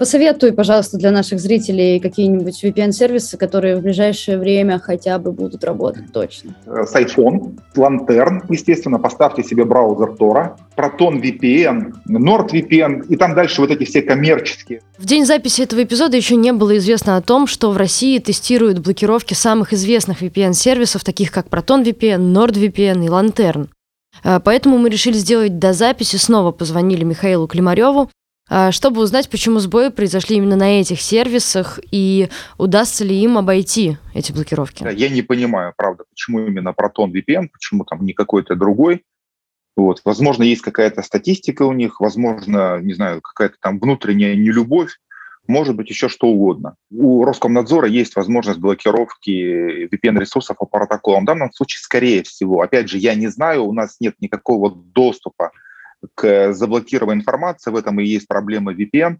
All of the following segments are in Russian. Посоветуй, пожалуйста, для наших зрителей какие-нибудь VPN-сервисы, которые в ближайшее время хотя бы будут работать точно. Сайфон, Лантерн, естественно, поставьте себе браузер Тора, Proton VPN, NordVPN и там дальше вот эти все коммерческие. В день записи этого эпизода еще не было известно о том, что в России тестируют блокировки самых известных VPN-сервисов, таких как Proton VPN, NordVPN и Лантерн. Поэтому мы решили сделать до записи, снова позвонили Михаилу Климареву, чтобы узнать, почему сбои произошли именно на этих сервисах и удастся ли им обойти эти блокировки. Я не понимаю, правда, почему именно Proton VPN, почему там не какой-то другой. Вот. Возможно, есть какая-то статистика у них, возможно, не знаю, какая-то там внутренняя нелюбовь, может быть, еще что угодно. У Роскомнадзора есть возможность блокировки VPN-ресурсов по протоколам. В данном случае, скорее всего, опять же, я не знаю, у нас нет никакого доступа к заблокированной информации, в этом и есть проблема VPN.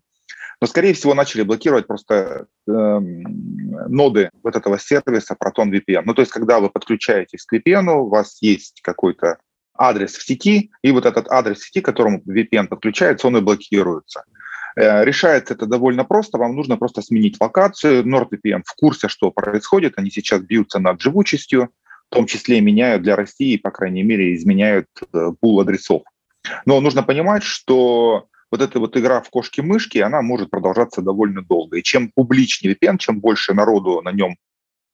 Но, скорее всего, начали блокировать просто ноды вот этого сервиса Proton VPN. Ну, то есть, когда вы подключаетесь к VPN, у вас есть какой-то адрес в сети, и вот этот адрес в сети, к которому VPN подключается, он и блокируется. Решается это довольно просто, вам нужно просто сменить локацию. NordVPN в курсе, что происходит, они сейчас бьются над живучестью, в том числе меняют для России, по крайней мере, изменяют пул адресов. Но нужно понимать, что вот эта вот игра в кошки-мышки, она может продолжаться довольно долго. И чем публичнее VPN, чем больше народу на нем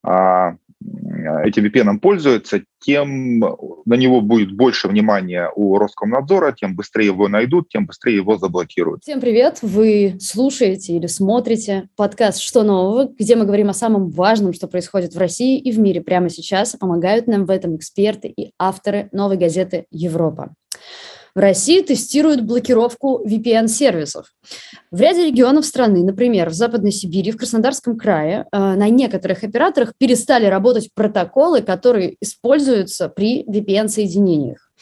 этим VPN пользуется, тем на него будет больше внимания у Роскомнадзора, тем быстрее его найдут, тем быстрее его заблокируют. Всем привет! Вы слушаете или смотрите подкаст «Что нового?», где мы говорим о самом важном, что происходит в России и в мире прямо сейчас. Помогают нам в этом эксперты и авторы новой газеты «Европа». В России тестируют блокировку VPN-сервисов. В ряде регионов страны, например, в Западной Сибири, в Краснодарском крае, на некоторых операторах перестали работать протоколы, которые используются при VPN-соединениях.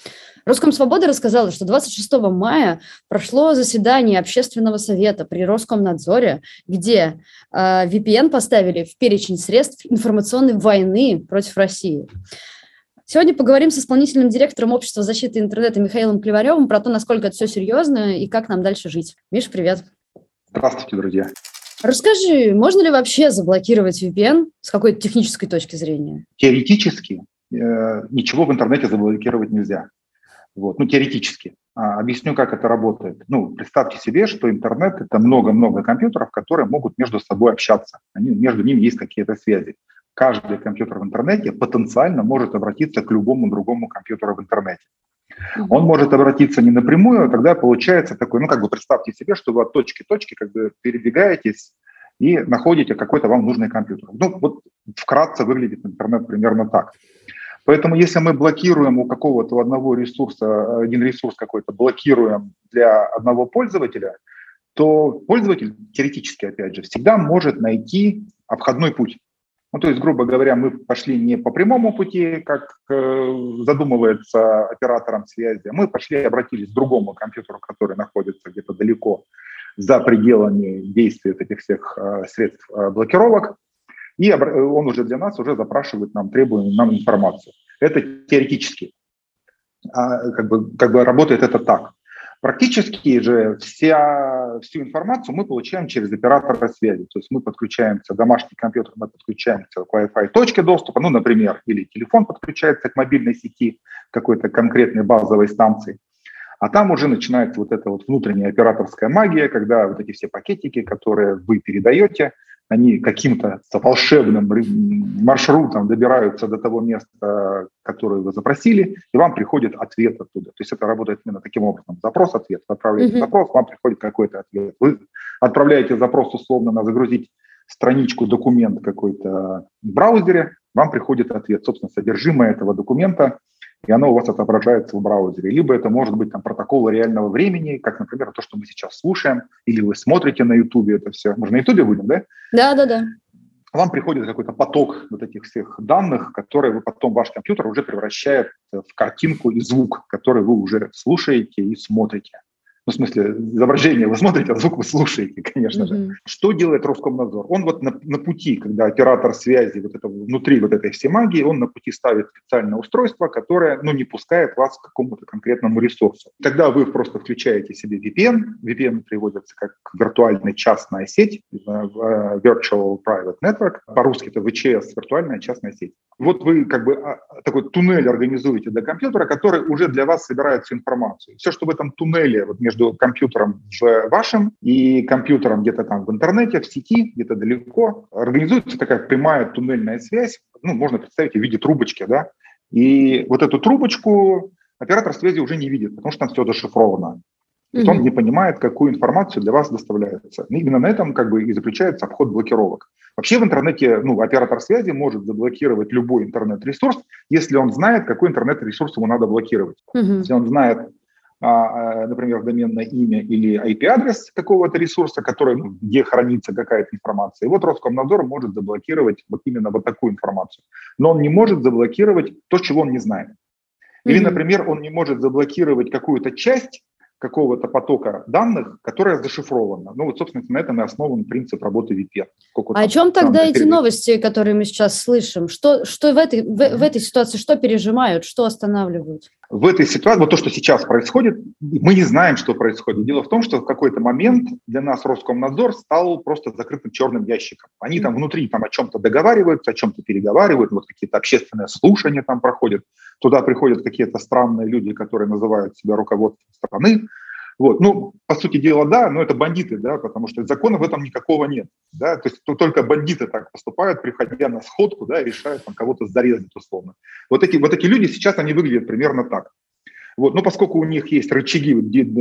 Роскомсвобода рассказала, что 26 мая прошло заседание Общественного совета при Роскомнадзоре, где VPN поставили в перечень средств информационной войны против России. Сегодня поговорим с исполнительным директором Общества защиты интернета Михаилом Климаревым про то, насколько это все серьезно и как нам дальше жить. Миш, привет. Здравствуйте, друзья. Расскажи, можно ли вообще заблокировать VPN с какой-то технической точки зрения? Теоретически ничего в интернете заблокировать нельзя. Вот. Ну, теоретически. Объясню, как это работает. Ну, представьте себе, что интернет – это много-много компьютеров, которые могут между собой общаться. Между ними есть какие-то связи. Каждый компьютер в интернете потенциально может обратиться к любому другому компьютеру в интернете. Он может обратиться не напрямую, а тогда получается такой, ну, как бы представьте себе, что вы от точки к точке как бы передвигаетесь и находите какой-то вам нужный компьютер. Ну, вот вкратце выглядит интернет примерно так. Поэтому если мы блокируем у какого-то одного ресурса, один ресурс какой-то блокируем для одного пользователя, то пользователь, теоретически, опять же, всегда может найти обходной путь. Ну, то есть, грубо говоря, мы пошли не по прямому пути, как задумывается оператором связи, мы пошли и обратились к другому компьютеру, который находится где-то далеко за пределами действия этих всех средств блокировок, и он уже для нас уже запрашивает нам, требует нам информацию. Это теоретически. Как бы работает это так. Практически же всю информацию мы получаем через оператора связи. То есть мы подключаемся к домашний компьютер, мы подключаемся к Wi-Fi точке доступа, ну, например, или телефон подключается к мобильной сети какой-то конкретной базовой станции. А там уже начинается вот эта вот внутренняя операторская магия, когда вот эти все пакетики, которые вы передаете, они каким-то волшебным маршрутом добираются до того места, которое вы запросили, и вам приходит ответ оттуда. То есть это работает именно таким образом. Запрос-ответ. Отправляете запрос, вам приходит какой-то ответ. Вы отправляете запрос условно на загрузить страничку, документ какой-то в браузере, вам приходит ответ, собственно, содержимое этого документа, и оно у вас отображается в браузере. Либо это может быть там протоколы реального времени, как, например, то, что мы сейчас слушаем, или вы смотрите на Ютубе это все. Мы же на Ютубе будем, да? Да. Вам приходит какой-то поток вот этих всех данных, которые вы потом ваш компьютер уже превращает в картинку и звук, который вы уже слушаете и смотрите. Ну, в смысле, изображение вы смотрите, а звук вы слушаете, конечно же. Что делает Роскомнадзор? Он вот на пути, когда оператор связи вот это, внутри вот этой всей магии, он на пути ставит специальное устройство, которое, ну, не пускает вас к какому-то конкретному ресурсу. Тогда вы просто включаете себе VPN. VPN переводится как виртуальная частная сеть, Virtual Private Network. По-русски это ВЧС, виртуальная частная сеть. Вот вы как бы такой туннель организуете для компьютера, который уже для вас собирает всю информацию. Все, что в этом туннеле вот между компьютером вашим и компьютером где-то там в интернете, в сети, где-то далеко, организуется такая прямая туннельная связь, ну, можно представить в виде трубочки, да, и вот эту трубочку оператор связи уже не видит, потому что там все зашифровано. То есть он не понимает, какую информацию для вас доставляется. И именно на этом как бы и заключается обход блокировок. Вообще в интернете, ну, оператор связи может заблокировать любой интернет-ресурс, если он знает, какой интернет-ресурс ему надо блокировать. Если он знает, например, доменное имя или IP-адрес какого-то ресурса, который, где хранится какая-то информация. И вот Роскомнадзор может заблокировать вот именно вот такую информацию. Но он не может заблокировать то, чего он не знает. Или, например, он не может заблокировать какую-то часть какого-то потока данных, которая зашифрована. Ну вот, собственно, на этом и основан принцип работы VPN. А о чем тогда эти новости, которые мы сейчас слышим? Что в этой ситуации, что пережимают, что останавливают? В этой ситуации, вот то, что сейчас происходит, мы не знаем, что происходит. Дело в том, что в какой-то момент для нас Роскомнадзор стал просто закрытым черным ящиком. Они там внутри там, о чем-то договариваются, о чем-то переговаривают, вот какие-то общественные слушания там проходят. Туда приходят какие-то странные люди, которые называют себя руководством страны. Вот. Ну, по сути дела, да, но это бандиты, да, потому что закона в этом никакого нет. Да? То есть только бандиты так поступают, приходя на сходку, да, и решают там, кого-то зарезать условно. Вот эти люди сейчас, они выглядят примерно так. Вот. Но поскольку у них есть рычаги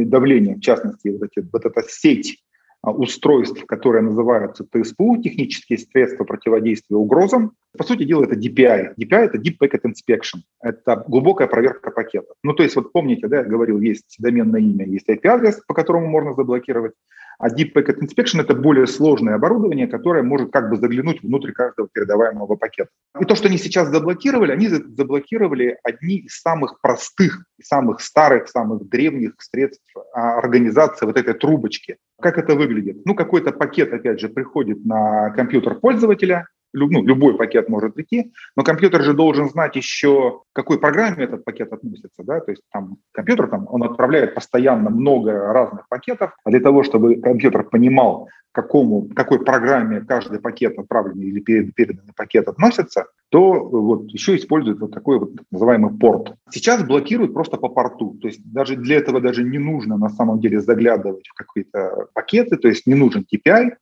давления, в частности, вот эта сеть устройств, которые называются ТСПУ, технические средства противодействия угрозам. По сути дела, это DPI. DPI – это Deep Packet Inspection. Это глубокая проверка пакета. Ну, то есть, вот помните, да, я говорил, есть доменное имя, есть IP-адрес, по которому можно заблокировать. А Deep Packet Inspection – это более сложное оборудование, которое может как бы заглянуть внутрь каждого передаваемого пакета. И то, что они сейчас заблокировали, они заблокировали одни из самых простых, самых старых, самых древних средств организации вот этой трубочки. Как это выглядит? Ну, какой-то пакет, опять же, приходит на компьютер пользователя, ну, любой пакет может прийти, но компьютер же должен знать еще, к какой программе этот пакет относится, да, то есть там компьютер, там, он отправляет постоянно много разных пакетов, а для того, чтобы компьютер понимал, какой программе каждый пакет отправленный или переданный пакет относится, то вот еще используют вот такой вот так называемый порт. Сейчас блокируют просто по порту, то есть даже для этого даже не нужно на самом деле заглядывать в какие-то пакеты, то есть не нужен TPI,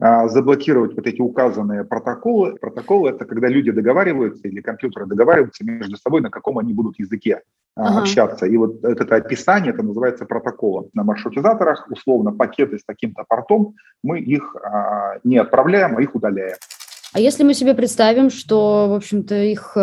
заблокировать вот эти указанные протоколы. Протоколы – это когда люди договариваются или компьютеры договариваются между собой, на каком они будут языке общаться. И вот это описание, это называется протоколом. На маршрутизаторах, условно, пакеты с таким-то портом, мы их не отправляем, а их удаляем. А если мы себе представим, что, в общем-то, их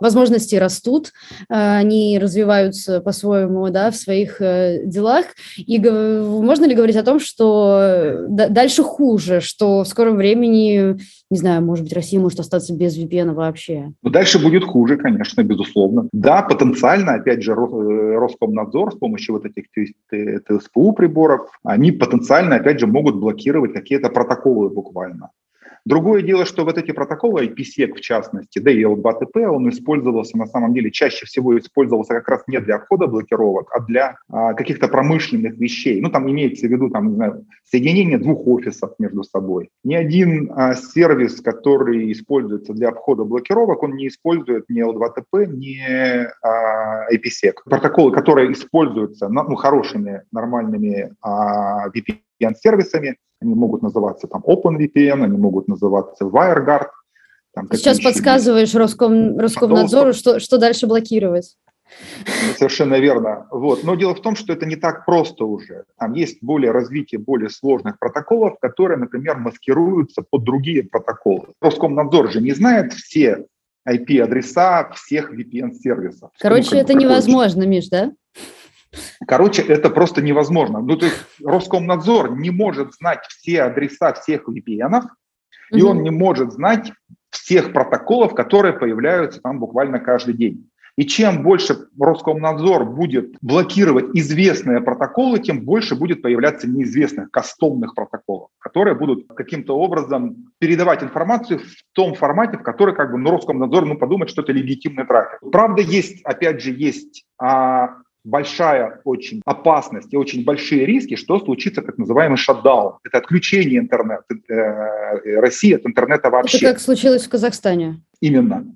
возможности растут, они развиваются по-своему, да, в своих делах, и можно ли говорить о том, что дальше хуже, что в скором времени, не знаю, может быть, Россия может остаться без VPN вообще? Дальше будет хуже, конечно, безусловно. Да, потенциально, опять же, Роскомнадзор с помощью вот этих ТСПУ приборов, они потенциально, опять же, могут блокировать какие-то протоколы буквально. Другое дело, что вот эти протоколы, IPSEC в частности, да и L2TP, он использовался, на самом деле, чаще всего использовался как раз не для обхода блокировок, а для каких-то промышленных вещей. Ну, там имеется в виду, там, не знаю, соединение двух офисов между собой. Ни один сервис, который используется для обхода блокировок, он не использует ни L2TP, ни IPSEC. Протоколы, которые используются, ну, хорошими, нормальными VPN-сервисами, они могут называться там OpenVPN, они могут называться WireGuard. Там, сейчас подсказываешь Роскомнадзору, что дальше блокировать. Совершенно верно. Вот. Но дело в том, что это не так просто уже. Там есть более сложных протоколов, которые, например, маскируются под другие протоколы. Роскомнадзор же не знает все IP-адреса всех VPN-сервисов. Короче, это невозможно, Миш, да? Короче, это просто невозможно. Ну, то есть Роскомнадзор не может знать все адреса всех VPN-ов, и он не может знать всех протоколов, которые появляются там буквально каждый день. И чем больше Роскомнадзор будет блокировать известные протоколы, тем больше будет появляться неизвестных, кастомных протоколов, которые будут каким-то образом передавать информацию в том формате, в который как бы Роскомнадзор подумает, что это легитимный трафик. Правда, есть большая очень опасность и очень большие риски, что случится так называемый шатдаун. Это отключение интернета, России от интернета вообще. Это как случилось в Казахстане. Именно.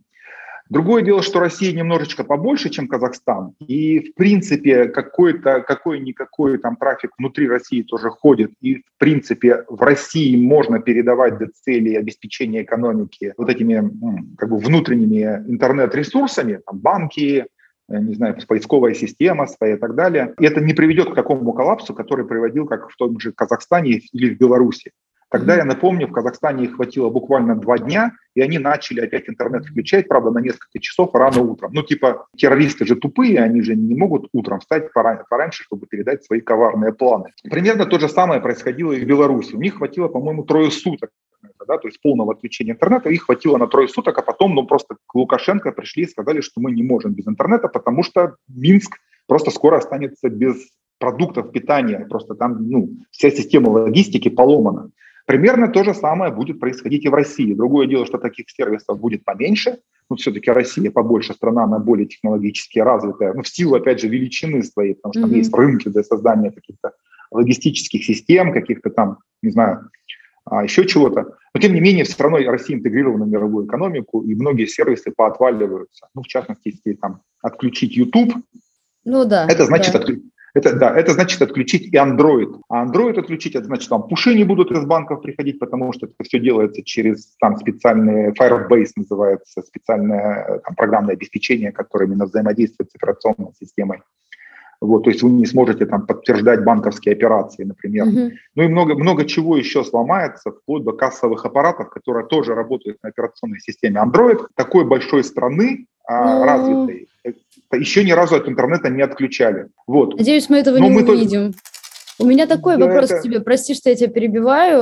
Другое дело, что Россия немножечко побольше, чем Казахстан, и, в принципе, какой-никакой там трафик внутри России тоже ходит, и, в принципе, в России можно передавать для цели обеспечения экономики вот этими как бы внутренними интернет-ресурсами, там, банки, не знаю, поисковая система своя и так далее. И это не приведет к такому коллапсу, который приводил как в том же Казахстане или в Беларуси. Тогда, я напомню, в Казахстане их хватило буквально 2 дня, и они начали опять интернет включать, правда, на несколько часов рано утром. Террористы же тупые, они же не могут утром встать пораньше, чтобы передать свои коварные планы. Примерно то же самое происходило и в Беларуси. У них хватило, по-моему, 3 суток, да, то есть полного отключения интернета, их хватило на 3 суток, а потом просто к Лукашенко пришли и сказали, что мы не можем без интернета, потому что Минск просто скоро останется без продуктов питания, просто там вся система логистики поломана. Примерно то же самое будет происходить и в России. Другое дело, что таких сервисов будет поменьше. Все-таки Россия побольше страна, она более технологически развитая. В силу, опять же, величины своей, потому что там есть рынки для создания каких-то логистических систем, каких-то там, не знаю, еще чего-то. Но, тем не менее, все равно Россия интегрирована в мировую экономику, и многие сервисы поотваливаются. В частности, если там отключить YouTube, это значит отключить и Android. А Android отключить, это значит, там пуши не будут из банков приходить, потому что это все делается через там специальный Firebase, называется, специальное там программное обеспечение, которое именно взаимодействует с операционной системой. То есть вы не сможете там подтверждать банковские операции, например. И много чего еще сломается, вплоть до кассовых аппаратов, которые тоже работают на операционной системе Android. Такой большой страны, развитой, еще ни разу от интернета не отключали. Надеюсь, мы этого не увидим. У меня такой вопрос к тебе. Прости, что я тебя перебиваю.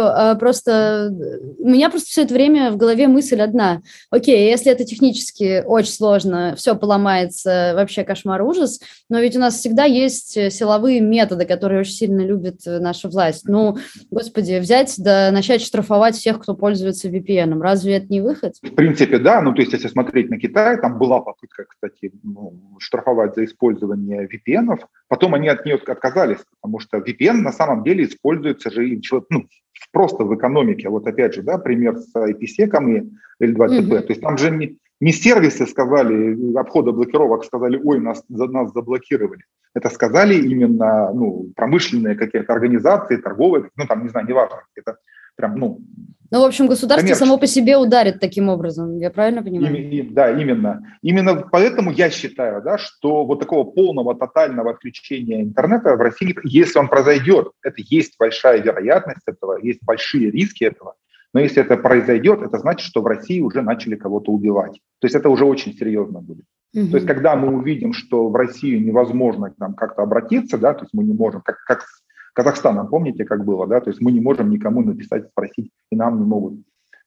У меня просто все это время в голове мысль одна. Окей, если это технически очень сложно, все поломается, вообще кошмар, ужас, но ведь у нас всегда есть силовые методы, которые очень сильно любит наша власть. Взять да начать штрафовать всех, кто пользуется VPN. Разве это не выход? В принципе, да. То есть, если смотреть на Китай, там была попытка, кстати, штрафовать за использование VPN-ов. Потом они от нее отказались, потому что VPN на самом деле используется же просто в экономике. Опять же, пример с IPSEC и L2TP. То есть там же не сервисы сказали, обхода блокировок сказали, ой, нас заблокировали. Это сказали именно промышленные какие-то организации, торговые, неважно. Это прям, в общем, государство само по себе ударит таким образом, я правильно понимаю? Именно. Именно поэтому я считаю, что такого полного, тотального отключения интернета в России, если он произойдет, это есть большая вероятность этого, есть большие риски этого, но если это произойдет, это значит, что в России уже начали кого-то убивать. То есть это уже очень серьезно будет. То есть когда мы увидим, что в Россию невозможно как-то обратиться, то есть мы не можем, как Казахстаном, помните, как было, то есть мы не можем никому написать, спросить, и нам не могут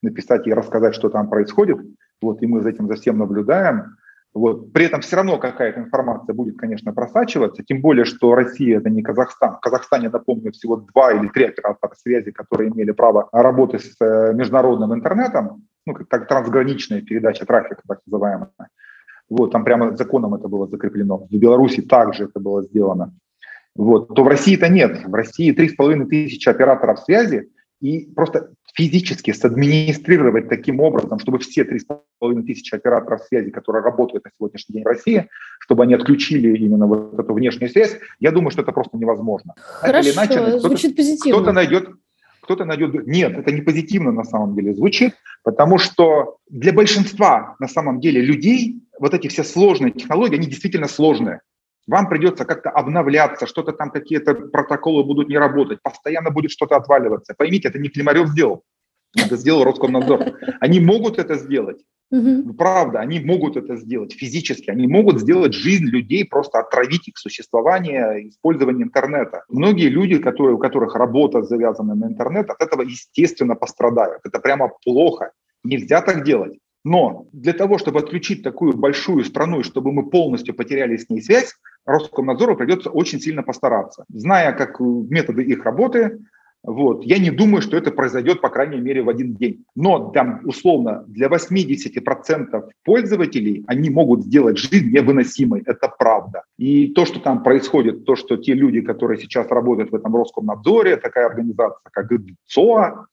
написать и рассказать, что там происходит, и мы за этим за всем наблюдаем, при этом все равно какая-то информация будет, конечно, просачиваться, тем более, что Россия – это не Казахстан. В Казахстане, напомню, всего 2 или 3 оператора связи, которые имели право работы с международным интернетом, как трансграничная передача трафика, так называемая. Там прямо законом это было закреплено. В Беларуси также это было сделано. То в России-то нет. В России 3500 операторов связи, и просто физически садминистрировать таким образом, чтобы все 3500 операторов связи, которые работают на сегодняшний день в России, чтобы они отключили именно эту внешнюю связь, я думаю, что это просто невозможно. Хорошо, звучит позитивно. Кто-то найдет... Нет, это не позитивно на самом деле звучит, потому что для большинства на самом деле людей эти все сложные технологии, они действительно сложные. Вам придется как-то обновляться, что-то там, какие-то протоколы будут не работать, постоянно будет что-то отваливаться. Поймите, это не Климарев сделал, это сделал Роскомнадзор. Они могут это сделать, правда, они могут это сделать физически, они могут сделать жизнь людей, просто отравить их существование, использование интернета. Многие люди, у которых работа завязана на интернет, от этого, естественно, пострадают. Это прямо плохо, нельзя так делать. Но для того, чтобы отключить такую большую страну, чтобы мы полностью потеряли с ней связь, Роскомнадзору придется очень сильно постараться. Зная, как методы их работы, я не думаю, что это произойдет, по крайней мере, в один день. Но там, условно, для 80% пользователей они могут сделать жизнь невыносимой. Это правда. И то, что там происходит, то, что те люди, которые сейчас работают в этом Роскомнадзоре, такая организация, как ГЦОА,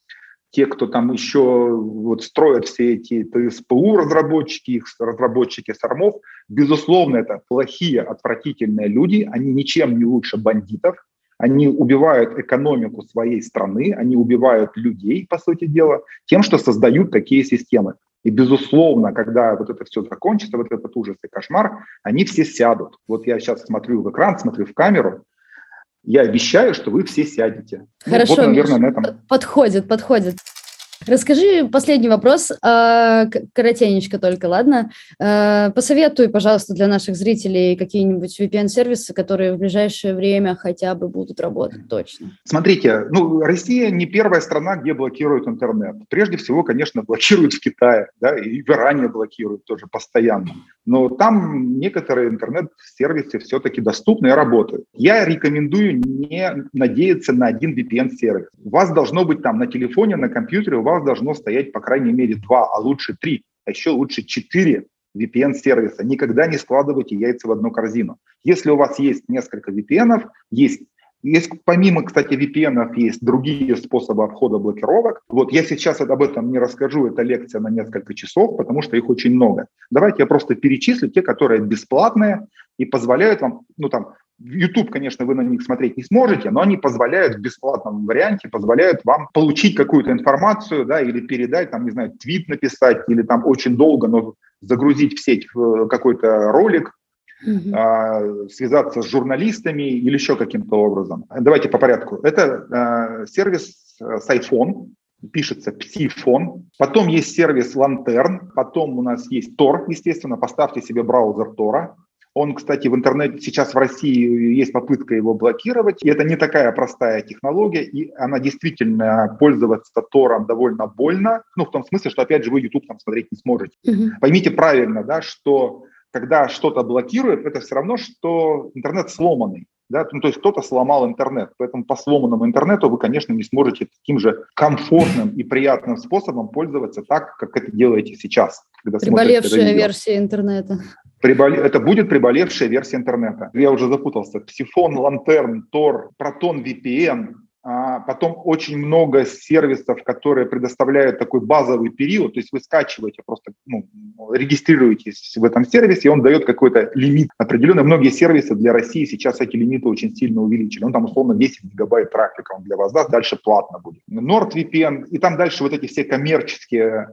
те, кто там еще строят все эти ТСПУ разработчики, их разработчики сормов, безусловно, это плохие, отвратительные люди, они ничем не лучше бандитов, они убивают экономику своей страны, они убивают людей, по сути дела, тем, что создают такие системы. И, безусловно, когда это все закончится, этот ужас и кошмар, они все сядут. Я сейчас смотрю в экран, смотрю в камеру, я обещаю, что вы все сядете. Хорошо, наверное, на этом. Подходит. Расскажи последний вопрос, коротенечко только, ладно? Посоветуй, пожалуйста, для наших зрителей какие-нибудь VPN-сервисы, которые в ближайшее время хотя бы будут работать точно. Смотрите, Россия не первая страна, где блокируют интернет. Прежде всего, конечно, блокируют в Китае, да, и в Иране блокируют тоже постоянно. Но там некоторые интернет-сервисы все-таки доступны и работают. Я рекомендую не надеяться на один VPN-сервис. У вас должно быть там на телефоне, на компьютере, у вас должно стоять по крайней мере 2, а лучше 3, а еще лучше 4 VPN-сервиса. Никогда не складывайте яйца в одну корзину. Если у вас есть несколько VPN-ов, помимо, кстати, VPN-ов есть другие способы обхода блокировок. Я сейчас об этом не расскажу, это лекция на несколько часов, потому что их очень много. Давайте я просто перечислю те, которые бесплатные и позволяют вам, YouTube, конечно, вы на них смотреть не сможете, но они позволяют в бесплатном варианте, позволяют вам получить какую-то информацию, да, или передать, твит написать, или очень долго, но загрузить в сеть какой-то ролик, связаться с журналистами или еще каким-то образом. Давайте по порядку. Это сервис Сайфон, пишется Псифон. Потом есть сервис Лантерн. Потом у нас есть Tor, естественно. Поставьте себе браузер Тора. Он, кстати, в интернете сейчас в России есть попытка его блокировать. И это не такая простая технология, и она действительно пользоваться Тором довольно больно. В том смысле, что, опять же, вы YouTube там смотреть не сможете. Поймите правильно, да, что когда что-то блокирует, это все равно, что интернет сломанный. Да? То есть кто-то сломал интернет. Поэтому по сломанному интернету вы, конечно, не сможете таким же комфортным и приятным способом пользоваться так, как это делаете сейчас. Приболевшая версия интернета. Это будет приболевшая версия интернета. Я уже запутался. Псифон, Лантерн, Tor, Proton VPN. Потом очень много сервисов, которые предоставляют такой базовый период, то есть вы скачиваете, просто регистрируетесь в этом сервисе, и он дает какой-то лимит. Определенно многие сервисы для России сейчас эти лимиты очень сильно увеличили. Там условно 10 гигабайт трафика он для вас даст, дальше платно будет. NordVPN, и там дальше эти все коммерческие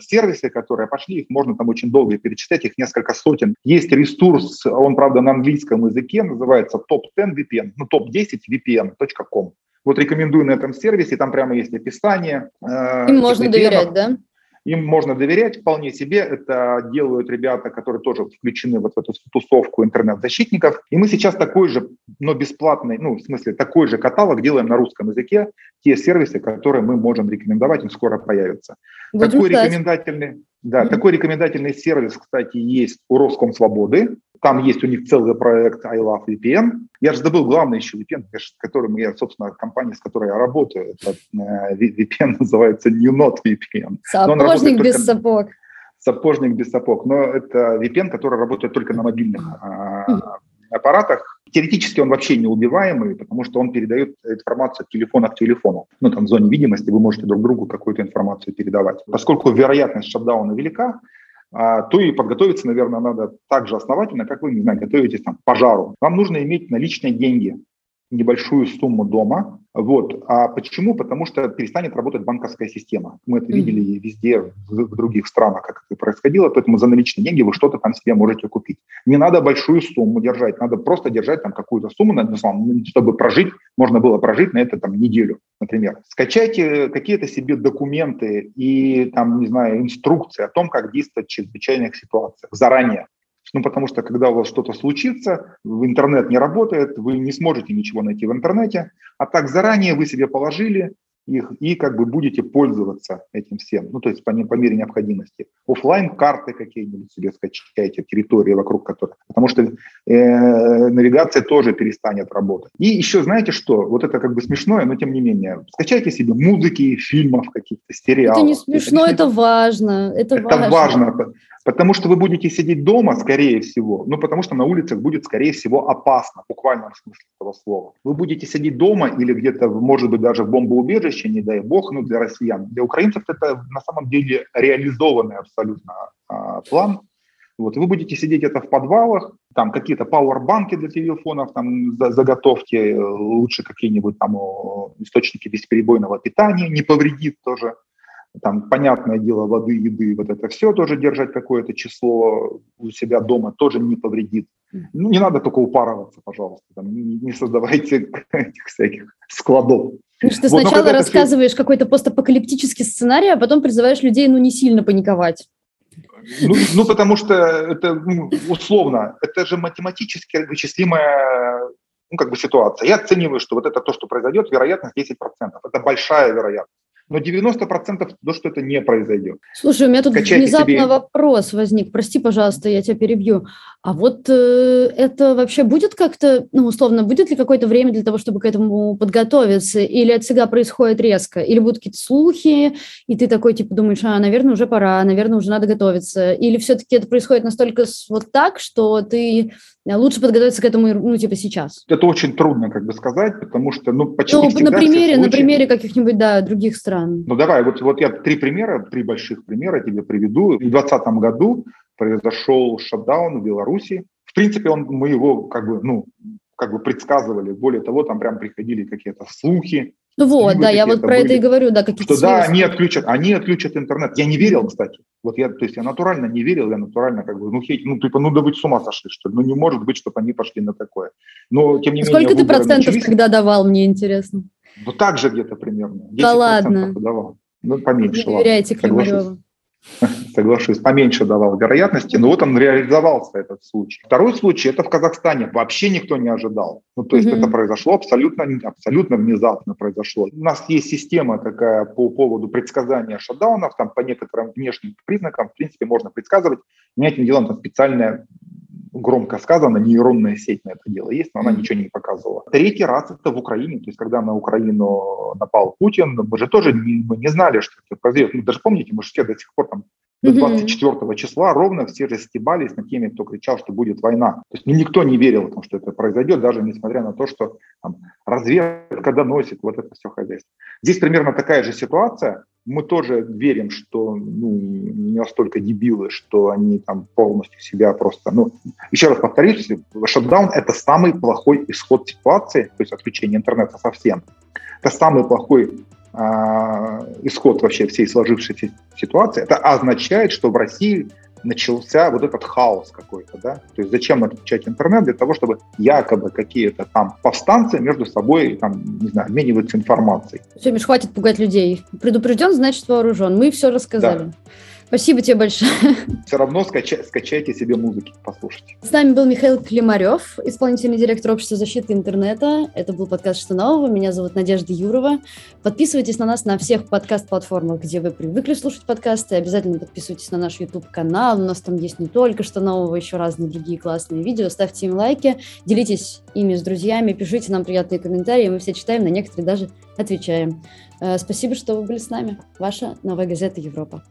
сервисы, которые пошли, их можно там очень долго перечислять, их несколько сотен. Есть ресурс, он, правда, на английском языке, называется Top10VPN, Top10VPN.com. Рекомендую на этом сервисе, там прямо есть описание. Им можно доверять, да? Им можно доверять вполне себе. Это делают ребята, которые тоже включены в эту тусовку интернет-защитников. И мы сейчас такой же, но бесплатный, такой же каталог делаем на русском языке. Те сервисы, которые мы можем рекомендовать, им скоро появятся. Такой рекомендательный сервис, кстати, есть у Роскомсвободы. Там есть у них целый проект I Love VPN. Я же забыл главный еще VPN, компания, с которой я работаю. Этот VPN называется New Not VPN. Сапожник без сапог. Сапожник без сапог. Но это VPN, который работает только на мобильных аппаратах. Теоретически он вообще неубиваемый, потому что он передает информацию от телефона к телефону. В зоне видимости вы можете друг другу какую-то информацию передавать. Поскольку вероятность шатдауна велика, то и подготовиться, наверное, надо так же основательно, как вы, готовитесь к пожару. Вам нужно иметь наличные деньги, небольшую сумму дома. А почему? Потому что перестанет работать банковская система. Мы это видели везде, в других странах, как это происходило, поэтому за наличные деньги вы что-то там себе можете купить. Не надо большую сумму держать, надо просто держать там какую-то сумму, чтобы можно было прожить на это неделю, например. Скачайте какие-то себе документы и инструкции о том, как действовать в чрезвычайных ситуациях заранее. Потому что, когда у вас что-то случится, интернет не работает, вы не сможете ничего найти в интернете, а так заранее вы себе положили, их и как бы будете пользоваться этим всем, ну, то есть по мере необходимости. Оффлайн-карты какие-нибудь себе скачайте, территории вокруг которых, потому что навигация тоже перестанет работать. И еще знаете что, вот это как бы смешное, но тем не менее, скачайте себе музыки, фильмов каких-то, сериалов. Это не смешно, это важно. Это важно, потому что вы будете сидеть дома, скорее всего, ну, потому что на улицах будет, скорее всего, опасно, в буквальном смысле этого слова. Вы будете сидеть дома или где-то, может быть, даже в бомбоубежище, не дай бог, ну, для россиян. Для украинцев это на самом деле реализованный абсолютно план. Вот. И вы будете сидеть это в подвалах, там какие-то пауэрбанки для телефонов, там заготовки, лучше какие-нибудь там источники бесперебойного питания, не повредит тоже. Там, понятное дело, воды, еды, вот это все тоже держать какое-то число у себя дома тоже не повредит. Ну, не надо только упарываться, пожалуйста, там, не создавайте этих всяких складов. Потому что вот, сначала рассказываешь все... какой-то постапокалиптический сценарий, а потом призываешь людей, ну, не сильно паниковать. Ну, потому что это, условно, это же математически вычислимая, ну, как бы ситуация. Я оцениваю, что вот это то, что произойдет, вероятность 10%. Это большая вероятность. Но 90% то, что это не произойдет. Слушай, у меня тут внезапно вопрос возник. Прости, пожалуйста, я тебя перебью. А вот это вообще будет как-то, ну, условно, будет ли какое-то время для того, чтобы к этому подготовиться? Или это всегда происходит резко? Или будут какие-то слухи, и ты такой, типа, думаешь, наверное, уже пора, наверное, уже надо готовиться? Или все-таки это происходит настолько вот так, что ты... Лучше подготовиться к этому, ну, типа, сейчас. Это очень трудно, как бы сказать, потому что, ну, почти всегда... На примере каких-нибудь, да, других стран. Ну, давай, вот я три больших примера тебе приведу. В 2020 году произошел шатдаун в Беларуси. В принципе, мы его, как бы предсказывали. Более того, там прям приходили какие-то слухи. Ну вот, да, я вот про это и говорю, да, какие-то... Что да, они отключат интернет. Я не верил, кстати. Вот я натурально не верил, да вы с ума сошли, что ли? Ну не может быть, чтобы они пошли на такое. Но, тем не менее... Сколько ты процентов тогда давал, мне интересно? Ну так же где-то примерно. 10% да ладно. Давал. Ну поменьше. Вы доверяете Климареву. Соглашусь, поменьше давал вероятности, но вот он реализовался этот случай. Второй случай – это в Казахстане. Вообще никто не ожидал. Ну, то есть это произошло абсолютно внезапно произошло. У нас есть система такая по поводу предсказания шатдаунов, там по некоторым внешним признакам, в принципе, можно предсказывать. У меня этим делом там специальная, громко сказано, нейронная сеть на это дело есть, но она ничего не показывала. Третий раз это в Украине, то есть когда на Украину напал Путин, мы же тоже не знали, что это произойдет. Ну, даже помните, мы же все до сих пор там до 24 числа ровно все же стебались над теми, кто кричал, что будет война. То есть никто не верил, потому что это произойдет, даже несмотря на то, что там, разведка доносит вот это все хозяйство. Здесь примерно такая же ситуация. Мы тоже верим, что не настолько дебилы, что они там полностью себя просто... Ну, еще раз повторюсь, шатдаун – это самый плохой исход ситуации, то есть отключение интернета совсем. Это самый плохой исход вообще всей сложившейся ситуации. Это означает, что в России начался вот этот хаос какой-то, да? То есть зачем отключать интернет? Для того, чтобы якобы какие-то там повстанцы между собой, там, не знаю, обмениваются информацией. Все, Миш, хватит пугать людей. Предупрежден, значит вооружен. Мы все рассказали. Да. Спасибо тебе большое. Все равно скачайте себе музыки, послушайте. С нами был Михаил Климарев, исполнительный директор Общества защиты интернета. Это был подкаст «Что нового?». Меня зовут Надежда Юрова. Подписывайтесь на нас на всех подкаст-платформах, где вы привыкли слушать подкасты. Обязательно подписывайтесь на наш YouTube-канал. У нас там есть не только «Что нового?», еще разные другие классные видео. Ставьте им лайки, делитесь ими с друзьями, пишите нам приятные комментарии. Мы все читаем, на некоторые даже отвечаем. Спасибо, что вы были с нами. Ваша «Новая газета Европа».